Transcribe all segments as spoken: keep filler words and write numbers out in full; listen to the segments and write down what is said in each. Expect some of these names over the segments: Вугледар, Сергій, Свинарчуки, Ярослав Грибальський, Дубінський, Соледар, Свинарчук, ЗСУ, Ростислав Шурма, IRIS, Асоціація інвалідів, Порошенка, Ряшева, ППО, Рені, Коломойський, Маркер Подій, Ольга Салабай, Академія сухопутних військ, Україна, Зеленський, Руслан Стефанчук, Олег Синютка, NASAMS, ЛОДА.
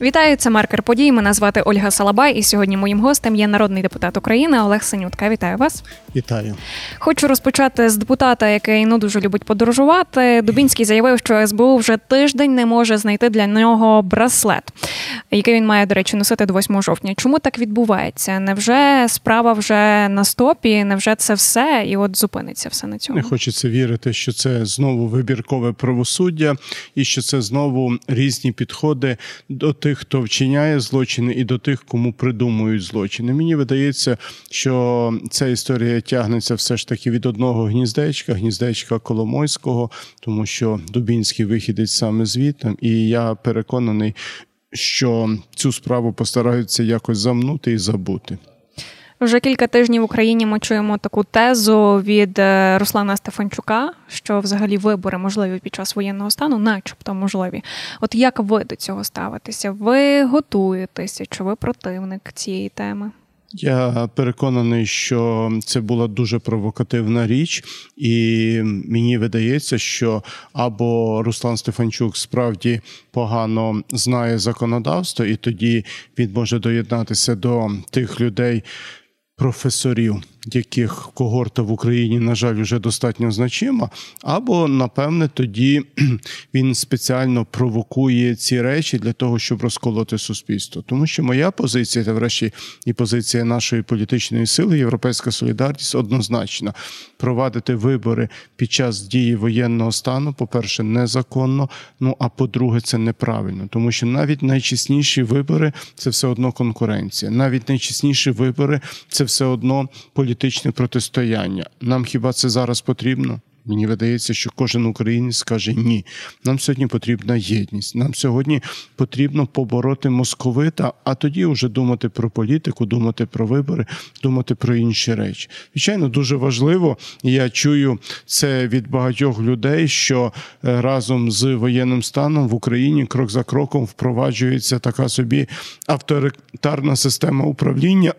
Вітаю, це «Маркер подій». Мене звати Ольга Салабай, і сьогодні моїм гостем є народний депутат України Олег Синютка. Вітаю вас. Вітаю. Хочу розпочати з депутата, який ну дуже любить подорожувати. Дубінський заявив, що ес-бе-у вже тиждень не може знайти для нього браслет, який він має, до речі, носити до восьмого жовтня. Чому так відбувається? Невже справа вже на стопі? Невже це все? І от зупиниться все на цьому? Не хочеться вірити, що це знову вибіркове правосуддя і що це знову різні підходи до тих, хто вчиняє злочини, і до тих, кому придумують злочини. Мені видається, що ця історія тягнеться все ж таки від одного гніздечка, гніздечка Коломойського, тому що Дубінський вихідить саме звідти, і я переконаний, що цю справу постараються якось замнути і забути. Вже кілька тижнів в Україні ми чуємо таку тезу від Руслана Стефанчука, що взагалі вибори можливі під час воєнного стану, начебто можливі. От як ви до цього ставитеся? Ви готуєтеся? Чи ви противник цієї теми? Я переконаний, що це була дуже провокативна річ, і мені видається, що або Руслан Стефанчук справді погано знає законодавство, і тоді він може доєднатися до тих людей, професорів, яких когорта в Україні, на жаль, вже достатньо значима, або, напевне, тоді він спеціально провокує ці речі для того, щоб розколоти суспільство. Тому що моя позиція, та врешті і позиція нашої політичної сили, Європейська солідарність, однозначна. Провадити вибори під час дії воєнного стану, по-перше, незаконно, ну, а по-друге, це неправильно. Тому що навіть найчесніші вибори – це все одно конкуренція. Навіть найчесніші вибори – це все одно політичні політичне протистояння. Нам хіба це зараз потрібно? Мені видається, що кожен українець скаже ні. Нам сьогодні потрібна єдність. Нам сьогодні потрібно побороти московита, а тоді вже думати про політику, думати про вибори, думати про інші речі. Звичайно, дуже важливо, і я чую це від багатьох людей, що разом з воєнним станом в Україні крок за кроком впроваджується така собі авторитарна система управління.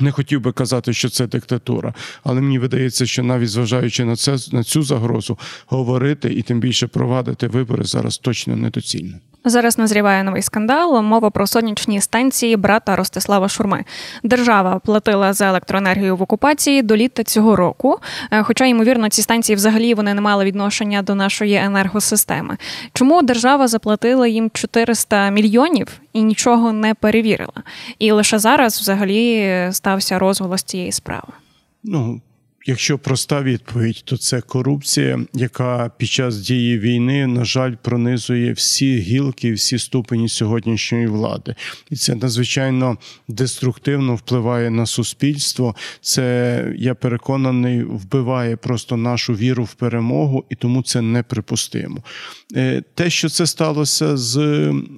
Не хотів би казати, що це диктатура, але мені видається, що навіть зважаючи на це, на цю загрозу, говорити і тим більше провадити вибори зараз точно недоцільно. Зараз назріває новий скандал. Мова про сонячні станції брата Ростислава Шурми. Держава платила за електроенергію в окупації до літа цього року, хоча, ймовірно, ці станції взагалі вони не мали відношення до нашої енергосистеми. Чому держава заплатила їм чотириста мільйонів і нічого не перевірила? І лише зараз взагалі стався розголос цієї справи. Ну, якщо проста відповідь, то це корупція, яка під час дії війни, на жаль, пронизує всі гілки, всі ступені сьогоднішньої влади. І це надзвичайно деструктивно впливає на суспільство. Це, я переконаний, вбиває просто нашу віру в перемогу, і тому це неприпустимо. Те, що це сталося з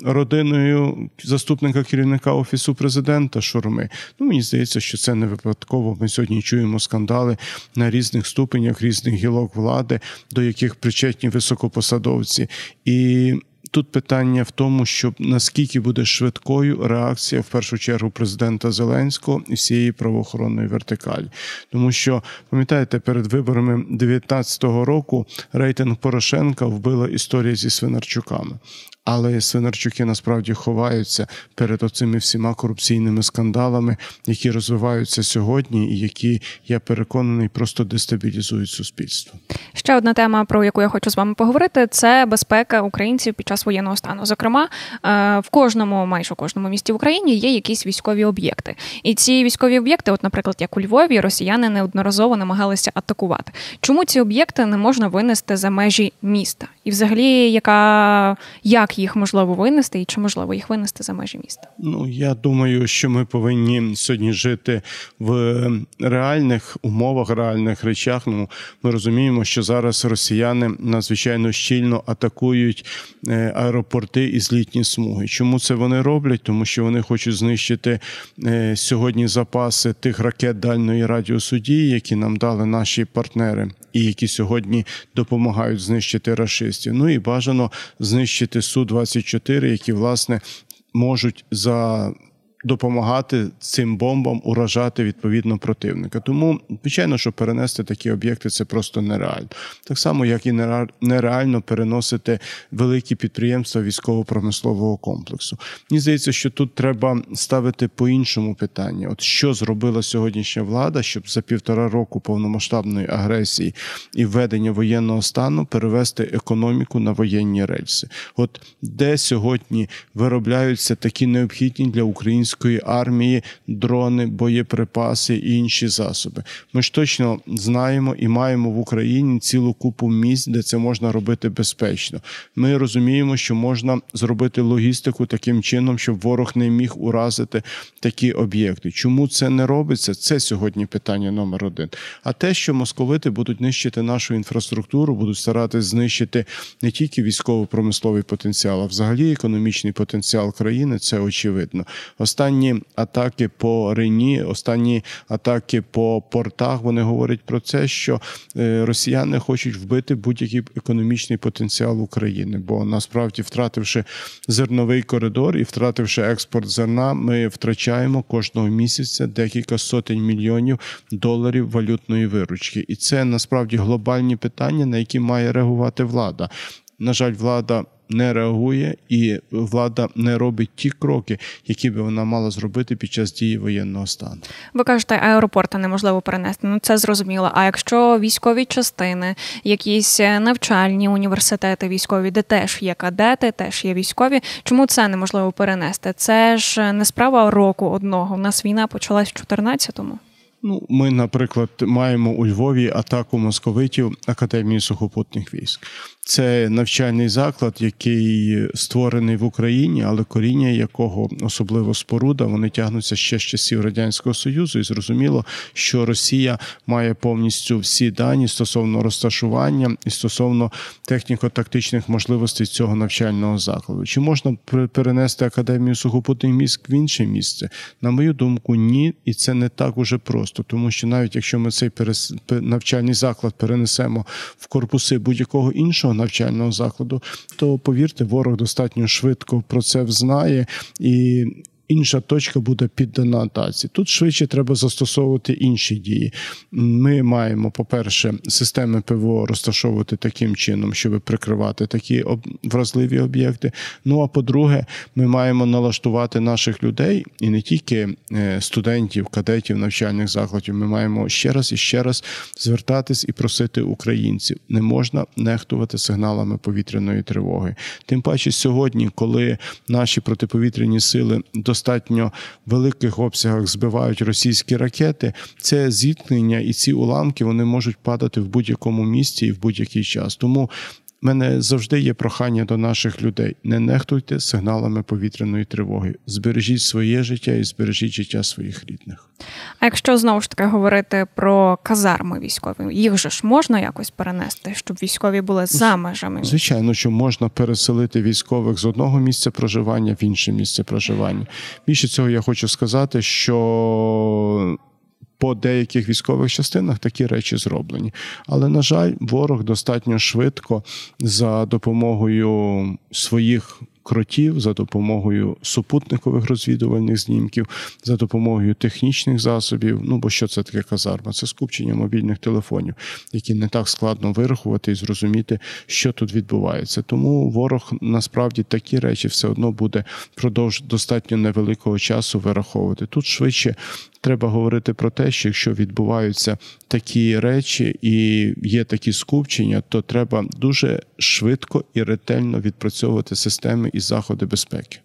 родиною заступника керівника Офісу президента Шурми, ну, мені здається, що це не випадково. Ми сьогодні чуємо скандали на різних ступенях, різних гілок влади, до яких причетні високопосадовці. І тут питання в тому, що наскільки буде швидкою реакція, в першу чергу, президента Зеленського і всієї правоохоронної вертикалі. Тому що, пам'ятаєте, перед виборами дві тисячі дев'ятнадцятого року рейтинг Порошенка вбила історія зі Свинарчуками. Але Свинарчуки насправді ховаються перед оцими всіма корупційними скандалами, які розвиваються сьогодні і які, я переконаний, просто дестабілізують суспільство. Ще одна тема, про яку я хочу з вами поговорити, це безпека українців під час воєнного стану. Зокрема, в кожному, майже в кожному місті в Україні є якісь військові об'єкти. І ці військові об'єкти, от, наприклад, як у Львові, росіяни неодноразово намагалися атакувати. Чому ці об'єкти не можна винести за межі міста? І взагалі, яка як їх можливо винести і чи можливо їх винести за межі міста? Ну, я думаю, що ми повинні сьогодні жити в реальних умовах, реальних речах. Ну, ми розуміємо, що зараз росіяни надзвичайно щільно атакують аеропорти і злітні смуги. Чому це вони роблять? Тому що вони хочуть знищити сьогодні запаси тих ракет дальної радіусу дії, які нам дали наші партнери і які сьогодні допомагають знищити рашистів. Ну і бажано знищити Су двадцять чотири, які, власне, можуть за допомагати цим бомбам уражати відповідно противника. Тому, звичайно, що перенести такі об'єкти – це просто нереально. Так само, як і нереально переносити великі підприємства військово-промислового комплексу. Мені здається, що тут треба ставити по-іншому питання. От що зробила сьогоднішня влада, щоб за півтора року повномасштабної агресії і введення воєнного стану перевести економіку на воєнні рельси? От де сьогодні виробляються такі необхідні для української армії дрони, боєприпаси і інші засоби? Ми ж точно знаємо і маємо в Україні цілу купу місць, де це можна робити безпечно. Ми розуміємо, що можна зробити логістику таким чином, щоб ворог не міг уразити такі об'єкти. Чому це не робиться? Це сьогодні питання номер один. А те, що московити будуть нищити нашу інфраструктуру, будуть старатися знищити не тільки військово-промисловий потенціал, а взагалі економічний потенціал країни, це очевидно. Останні атаки по Рені, останні атаки по портах, вони говорять про це, що росіяни хочуть вбити будь-який економічний потенціал України, бо насправді, втративши зерновий коридор і втративши експорт зерна, ми втрачаємо кожного місяця декілька сотень мільйонів доларів валютної виручки. І це насправді глобальні питання, на які має реагувати влада. На жаль, влада не реагує, і влада не робить ті кроки, які би вона мала зробити під час дії воєнного стану. Ви кажете, аеропорти неможливо перенести. Ну, це зрозуміло. А якщо військові частини, якісь навчальні університети військові, де теж є кадети, теж є військові, чому це неможливо перенести? Це ж не справа року одного. У нас війна почалась в чотирнадцятому. Ну, ми, наприклад, маємо у Львові атаку московитів Академії сухопутних військ. Це навчальний заклад, який створений в Україні, але коріння якого, особливо споруда, вони тягнуться ще з часів Радянського Союзу. І зрозуміло, що Росія має повністю всі дані стосовно розташування і стосовно техніко-тактичних можливостей цього навчального закладу. Чи можна перенести Академію сухопутних військ в інше місце? На мою думку, ні. І це не так уже просто. Тому що навіть якщо ми цей навчальний заклад перенесемо в корпуси будь-якого іншого навчального закладу, то, повірте, ворог достатньо швидко про це взнає і інша точка буде піддана атаці. Тут швидше треба застосовувати інші дії. Ми маємо, по-перше, системи ПВО розташовувати таким чином, щоб прикривати такі вразливі об'єкти. Ну, а по-друге, ми маємо налаштувати наших людей, і не тільки студентів, кадетів, навчальних закладів. Ми маємо ще раз і ще раз звертатись і просити українців. Не можна нехтувати сигналами повітряної тривоги. Тим паче сьогодні, коли наші протиповітряні сили достатньо достатньо великих обсягах збивають російські ракети, це зіткнення і ці уламки, вони можуть падати в будь-якому місці і в будь-який час. Тому в мене завжди є прохання до наших людей. Не нехтуйте сигналами повітряної тривоги. Збережіть своє життя і збережіть життя своїх рідних. А якщо знову ж таки говорити про казарми військові, їх же ж можна якось перенести, щоб військові були за межами? Звичайно, що можна переселити військових з одного місця проживання в інше місце проживання. Більше цього я хочу сказати, що по деяких військових частинах такі речі зроблені. Але, на жаль, ворог достатньо швидко за допомогою своїх кротів, за допомогою супутникових розвідувальних знімків, за допомогою технічних засобів. Ну, бо що це таке казарма? Це скупчення мобільних телефонів, які не так складно вирахувати і зрозуміти, що тут відбувається. Тому ворог, насправді, такі речі все одно буде впродовж достатньо невеликого часу вираховувати. Тут швидше треба говорити про те, що якщо відбуваються такі речі і є такі скупчення, то треба дуже швидко і ретельно відпрацьовувати системи і заходи безпеки.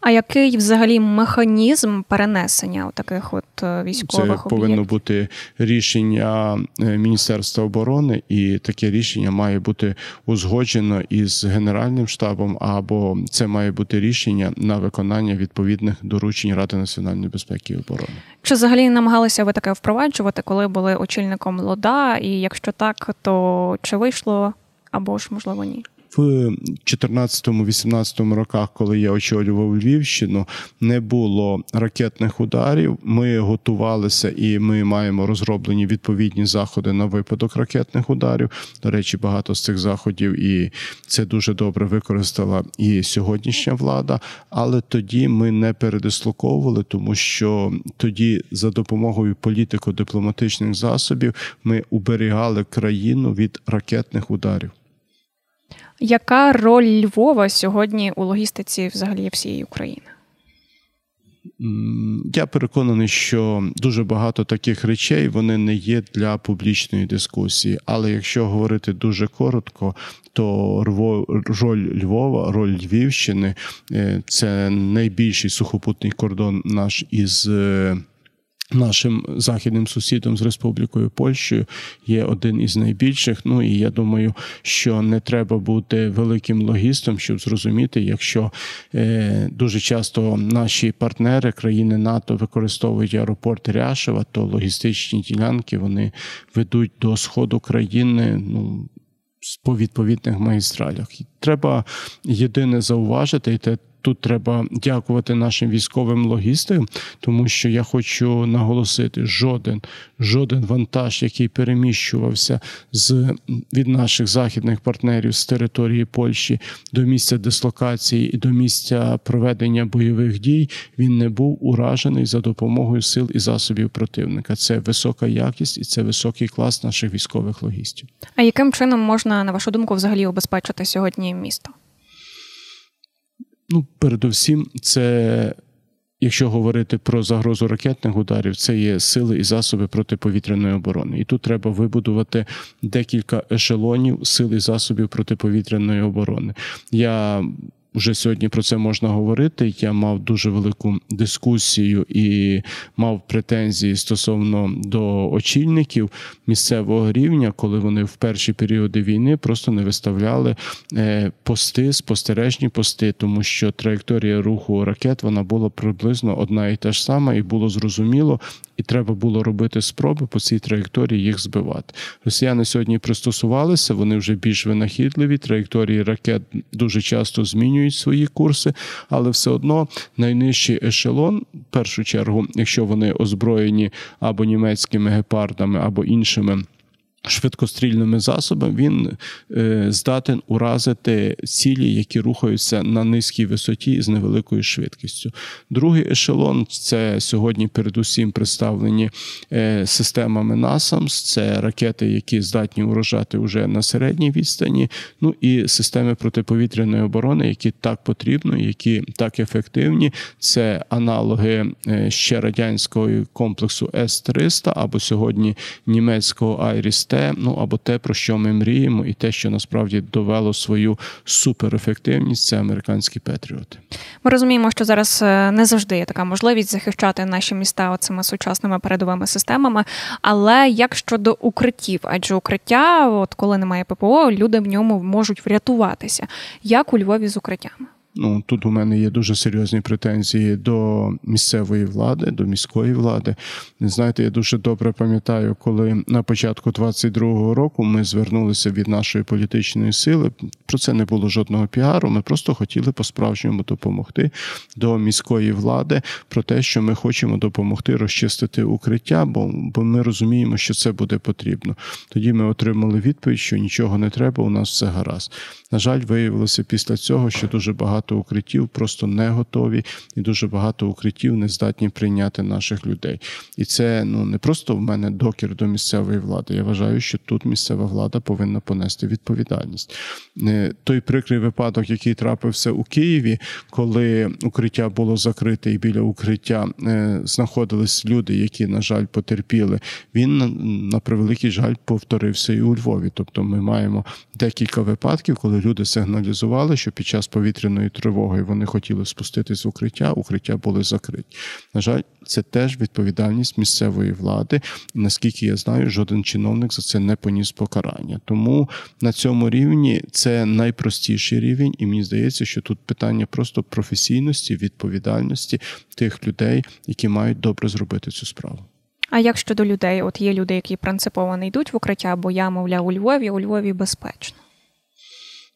А який взагалі механізм перенесення таких от військових об'єктів? Це повинно бути рішення Міністерства оборони, і таке рішення має бути узгоджено із Генеральним штабом, або це має бути рішення на виконання відповідних доручень Ради національної безпеки і оборони. Чи взагалі намагалися ви таке впроваджувати, коли були очільником ЛОДА, і якщо так, то чи вийшло, або ж можливо ні? в чотирнадцятому-вісімнадцятому роках, коли я очолював Львівщину, не було ракетних ударів. Ми готувалися і ми маємо розроблені відповідні заходи на випадок ракетних ударів. До речі, багато з цих заходів, і це дуже добре використала і сьогоднішня влада. Але тоді ми не передислоковували, тому що тоді за допомогою політико-дипломатичних засобів ми уберігали країну від ракетних ударів. Яка роль Львова сьогодні у логістиці взагалі всієї України? Я переконаний, що дуже багато таких речей, вони не є для публічної дискусії. Але якщо говорити дуже коротко, то роль Львова, роль Львівщини – це найбільший сухопутний кордон наш із нашим західним сусідом з Республікою Польщею, є один із найбільших. Ну і я думаю, що не треба бути великим логістом, щоб зрозуміти, якщо е, дуже часто наші партнери, країни НАТО, використовують аеропорт Ряшева, то логістичні ділянки вони ведуть до сходу країни, ну, по відповідних магістралях. Треба єдине зауважити, і те, тут треба дякувати нашим військовим логістам, тому що я хочу наголосити, жоден, жоден вантаж, який переміщувався з, від наших західних партнерів з території Польщі до місця дислокації і до місця проведення бойових дій, він не був уражений за допомогою сил і засобів противника. Це висока якість і це високий клас наших військових логістів. А яким чином можна, на вашу думку, взагалі обезпечити сьогодні місто? Ну, передусім, це, якщо говорити про загрозу ракетних ударів, це є сили і засоби протиповітряної оборони. І тут треба вибудувати декілька ешелонів сил і засобів протиповітряної оборони. Я вже сьогодні про це можна говорити. Я мав дуже велику дискусію і мав претензії стосовно до очільників місцевого рівня, коли вони в перші періоди війни просто не виставляли пости, спостережні пости, тому що траєкторія руху ракет, вона була приблизно одна і та ж сама, і було зрозуміло, і треба було робити спроби по цій траєкторії їх збивати. Росіяни сьогодні пристосувалися, вони вже більш винахідливі, траєкторії ракет дуже часто змінюють свої курси, але все одно найнижчий ешелон, в першу чергу, якщо вони озброєні або німецькими гепардами, або іншими швидкострільними засобами, він е, здатен уразити цілі, які рухаються на низькій висоті з невеликою швидкістю. Другий ешелон – це сьогодні передусім представлені е, системами NASAMS, це ракети, які здатні уражати вже на середній відстані, ну і системи протиповітряної оборони, які так потрібні, які так ефективні. Це аналоги е, ще радянського комплексу С триста або сьогодні німецького айріс, те, ну, або те, про що ми мріємо, і те, що насправді довело свою суперефективність, це американські патріоти. Ми розуміємо, що зараз не завжди є така можливість захищати наші міста цими сучасними передовими системами, але як щодо укриттів? Адже укриття, от коли немає ППО, люди в ньому можуть врятуватися. Як у Львові з укриттями? Ну, тут у мене є дуже серйозні претензії до місцевої влади, до міської влади. Знаєте, я дуже добре пам'ятаю, коли на початку двадцять другого року ми звернулися від нашої політичної сили, про це не було жодного піару, ми просто хотіли по-справжньому допомогти до міської влади про те, що ми хочемо допомогти розчистити укриття, бо, бо ми розуміємо, що це буде потрібно. Тоді ми отримали відповідь, що нічого не треба, у нас все гаразд. На жаль, виявилося після цього, що дуже багато Багато укриттів просто не готові, і дуже багато укриттів не здатні прийняти наших людей. І це, ну, не просто в мене докір до місцевої влади. Я вважаю, що тут місцева влада повинна понести відповідальність. Той прикрий випадок, який трапився у Києві, коли укриття було закрите і біля укриття знаходились люди, які, на жаль, потерпіли, він, на превеликий жаль, повторився і у Львові. Тобто ми маємо декілька випадків, коли люди сигналізували, що під час повітряної тривогою вони хотіли спуститись в укриття, укриття були закриті. На жаль, це теж відповідальність місцевої влади. Наскільки я знаю, жоден чиновник за це не поніс покарання. Тому на цьому рівні це найпростіший рівень, і мені здається, що тут питання просто професійності, відповідальності тих людей, які мають добре зробити цю справу. А як щодо людей? От є люди, які принципово не йдуть в укриття, бо я, мовляв, у Львові, у Львові безпечно.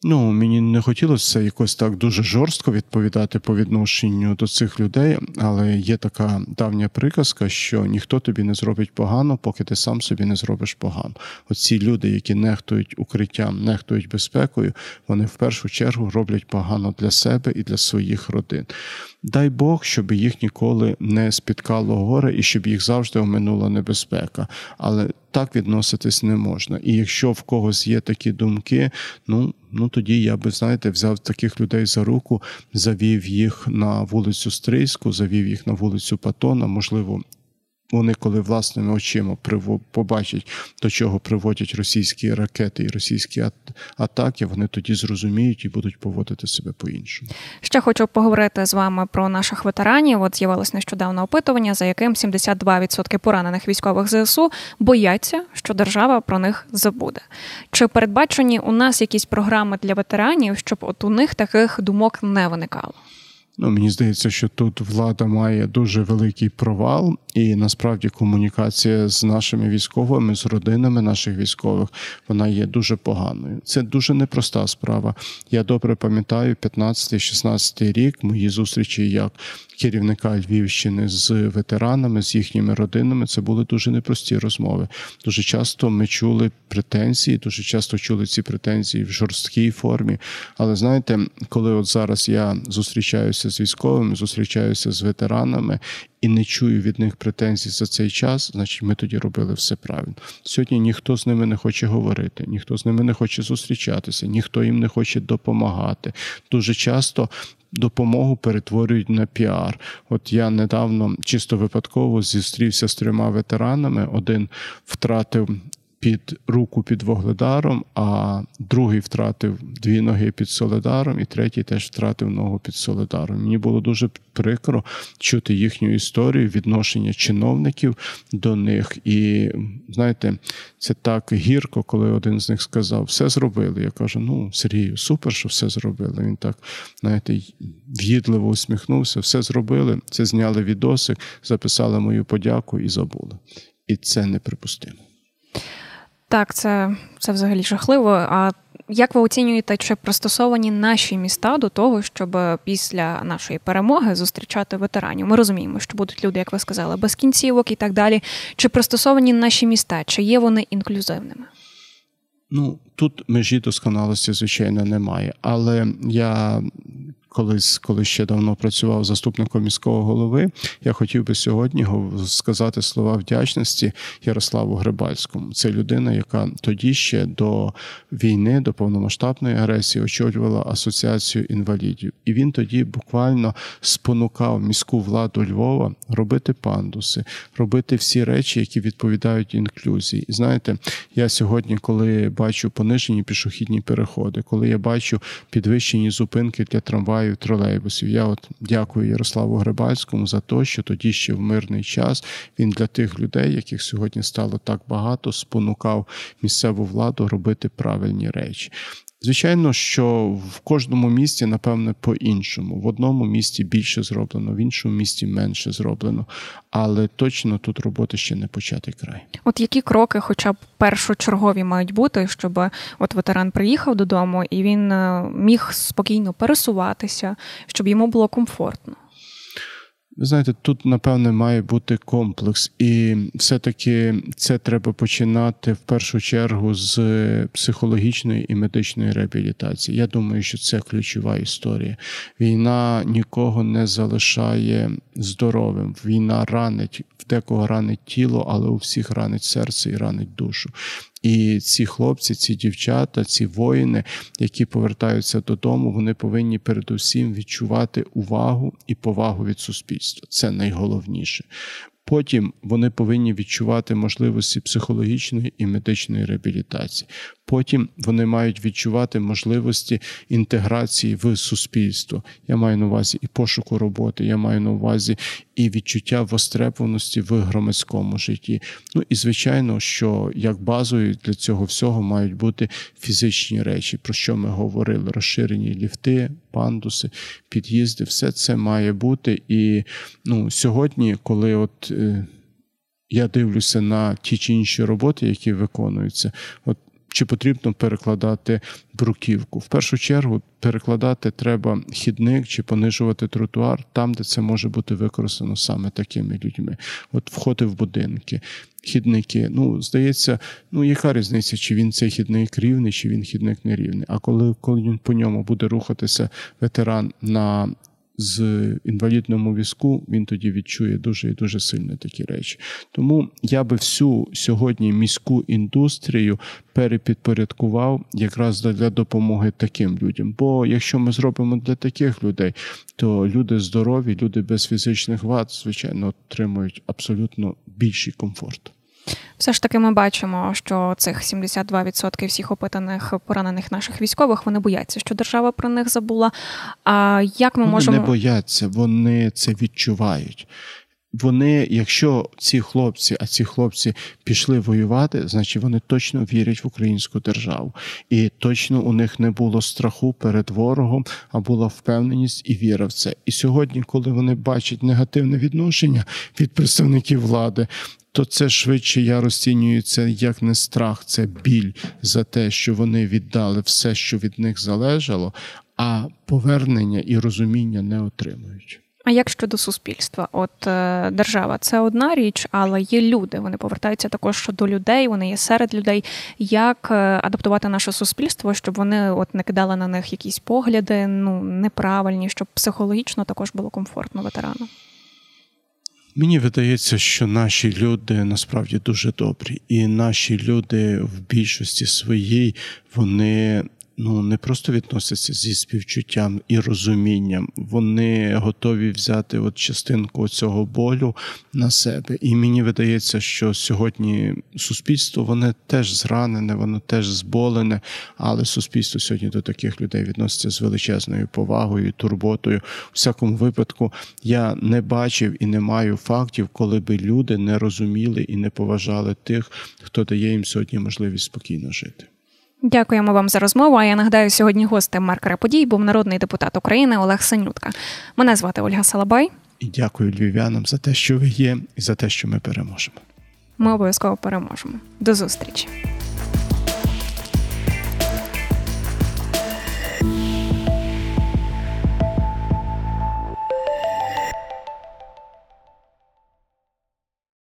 Ну, мені не хотілося якось так дуже жорстко відповідати по відношенню до цих людей, але є така давня приказка, що ніхто тобі не зробить погано, поки ти сам собі не зробиш погано. Оці люди, які нехтують укриттям, нехтують безпекою, вони в першу чергу роблять погано для себе і для своїх родин. Дай Бог, щоб їх ніколи не спіткало горе і щоб їх завжди оминула небезпека. Але так відноситись не можна. І якщо в когось є такі думки, ну, ну тоді я би, знаєте, взяв таких людей за руку, завів їх на вулицю Стрийську, завів їх на вулицю Патона, можливо, вони, коли власними очима побачать, до чого приводять російські ракети і російські атаки, вони тоді зрозуміють і будуть поводити себе по-іншому. Ще хочу поговорити з вами про наших ветеранів. От з'явилось нещодавно опитування, за яким сімдесят два відсотки поранених військових ЗСУ бояться, що держава про них забуде. Чи передбачені у нас якісь програми для ветеранів, щоб от у них таких думок не виникало? Ну, мені здається, що тут влада має дуже великий провал, і насправді комунікація з нашими військовими, з родинами наших військових, вона є дуже поганою. Це дуже непроста справа. Я добре пам'ятаю п'ятнадцятий-шістнадцятий рік, мої зустрічі як керівника Львівщини з ветеранами, з їхніми родинами, це були дуже непрості розмови. Дуже часто ми чули претензії, дуже часто чули ці претензії в жорсткій формі. Але знаєте, коли от зараз я зустрічаюся з військовими, зустрічаюся з ветеранами і не чую від них претензій за цей час, значить ми тоді робили все правильно. Сьогодні ніхто з ними не хоче говорити, ніхто з ними не хоче зустрічатися, ніхто їм не хоче допомагати. Дуже часто допомогу перетворюють на піар. От я недавно чисто випадково зустрівся з трьома ветеранами. Один втратив під руку під Вугледаром, а другий втратив дві ноги під Соледаром, і третій теж втратив ногу під Соледаром. Мені було дуже прикро чути їхню історію, відношення чиновників до них. І, знаєте, це так гірко, коли один з них сказав, все зробили. Я кажу, ну, Сергію, супер, що все зробили. Він так, знаєте, в'їдливо усміхнувся, все зробили, це зняли відосик, записали мою подяку і забули. І це неприпустимо. Так, це, це взагалі жахливо. А як ви оцінюєте, чи пристосовані наші міста до того, щоб після нашої перемоги зустрічати ветеранів? Ми розуміємо, що будуть люди, як ви сказали, без кінцівок і так далі. Чи пристосовані наші міста? Чи є вони інклюзивними? Ну, тут межі досконалості, звичайно, немає. Але я... Колись, коли ще давно працював заступником міського голови, я хотів би сьогодні сказати слова вдячності Ярославу Грибальському. Це людина, яка тоді ще до війни, до повномасштабної агресії очолювала Асоціацію інвалідів. І він тоді буквально спонукав міську владу Львова робити пандуси, робити всі речі, які відповідають інклюзії. І знаєте, я сьогодні, коли бачу понижені пішохідні переходи, коли я бачу підвищені зупинки для трамваю, тролейбусів. Я от дякую Ярославу Грибальському за те, що тоді ще в мирний час він для тих людей, яких сьогодні стало так багато, спонукав місцеву владу робити правильні речі. Звичайно, що в кожному місті, напевне, по-іншому. В одному місті більше зроблено, в іншому місті менше зроблено. Але точно тут роботи ще не початий край. От які кроки хоча б першочергові мають бути, щоб от ветеран приїхав додому і він міг спокійно пересуватися, щоб йому було комфортно? Ви знаєте, тут, напевне, має бути комплекс. І все-таки це треба починати в першу чергу з психологічної і медичної реабілітації. Я думаю, що це ключова історія. Війна нікого не залишає здоровим. Війна ранить, в декого ранить тіло, але у всіх ранить серце і ранить душу. І ці хлопці, ці дівчата, ці воїни, які повертаються додому, вони повинні передусім відчувати увагу і повагу від суспільства. Це найголовніше. Потім вони повинні відчувати можливості психологічної і медичної реабілітації. Потім вони мають відчувати можливості інтеграції в суспільство. Я маю на увазі і пошуку роботи, я маю на увазі і відчуття востребованості в громадському житті. Ну і, звичайно, що як базою для цього всього мають бути фізичні речі, про що ми говорили, розширені ліфти, пандуси, під'їзди, все це має бути. І ну, сьогодні, коли от е, я дивлюся на ті чи інші роботи, які виконуються, от чи потрібно перекладати бруківку. В першу чергу перекладати треба хідник чи понижувати тротуар там, де це може бути використано саме такими людьми. От входи в будинки, хідники. Ну, здається, ну яка різниця, чи він цей хідник рівний, чи він хідник нерівний. А коли, коли по ньому буде рухатися ветеран на з інвалідному візку, він тоді відчує дуже і дуже сильно такі речі. Тому я би всю сьогодні міську індустрію перепідпорядкував якраз для допомоги таким людям. Бо якщо ми зробимо для таких людей, то люди здорові, люди без фізичних вад, звичайно, отримують абсолютно більший комфорт. Все ж таки ми бачимо, що цих сімдесят два відсотки всіх опитаних поранених наших військових, вони бояться, що держава про них забула. А як ми вони можемо... Вони не бояться, вони це відчувають. Вони, якщо ці хлопці, а ці хлопці пішли воювати, значить вони точно вірять в українську державу. І точно у них не було страху перед ворогом, а була впевненість і віра в це. І сьогодні, коли вони бачать негативне відношення від представників влади, то це швидше я розцінюю це як не страх, це біль за те, що вони віддали все, що від них залежало, а повернення і розуміння не отримують. А як щодо суспільства? От держава – це одна річ, але є люди. Вони повертаються також до людей, вони є серед людей. Як адаптувати наше суспільство, щоб вони от не кидали на них якісь погляди, ну, неправильні, щоб психологічно також було комфортно ветерану? Мені видається, що наші люди насправді дуже добрі. І наші люди в більшості своїй, вони... Ну, не просто відносяться зі співчуттям і розумінням. Вони готові взяти от частинку цього болю на себе. І мені видається, що сьогодні суспільство, воно теж зранене, воно теж зболене, але суспільство сьогодні до таких людей відноситься з величезною повагою, турботою. У всякому випадку я не бачив і не маю фактів, коли би люди не розуміли і не поважали тих, хто дає їм сьогодні можливість спокійно жити. Дякуємо вам за розмову. А я нагадаю, сьогодні гостем Маркера Подій був народний депутат України Олег Синютка. Мене звати Ольга Салабай. І дякую львів'янам за те, що ви є, і за те, що ми переможемо. Ми обов'язково переможемо. До зустрічі.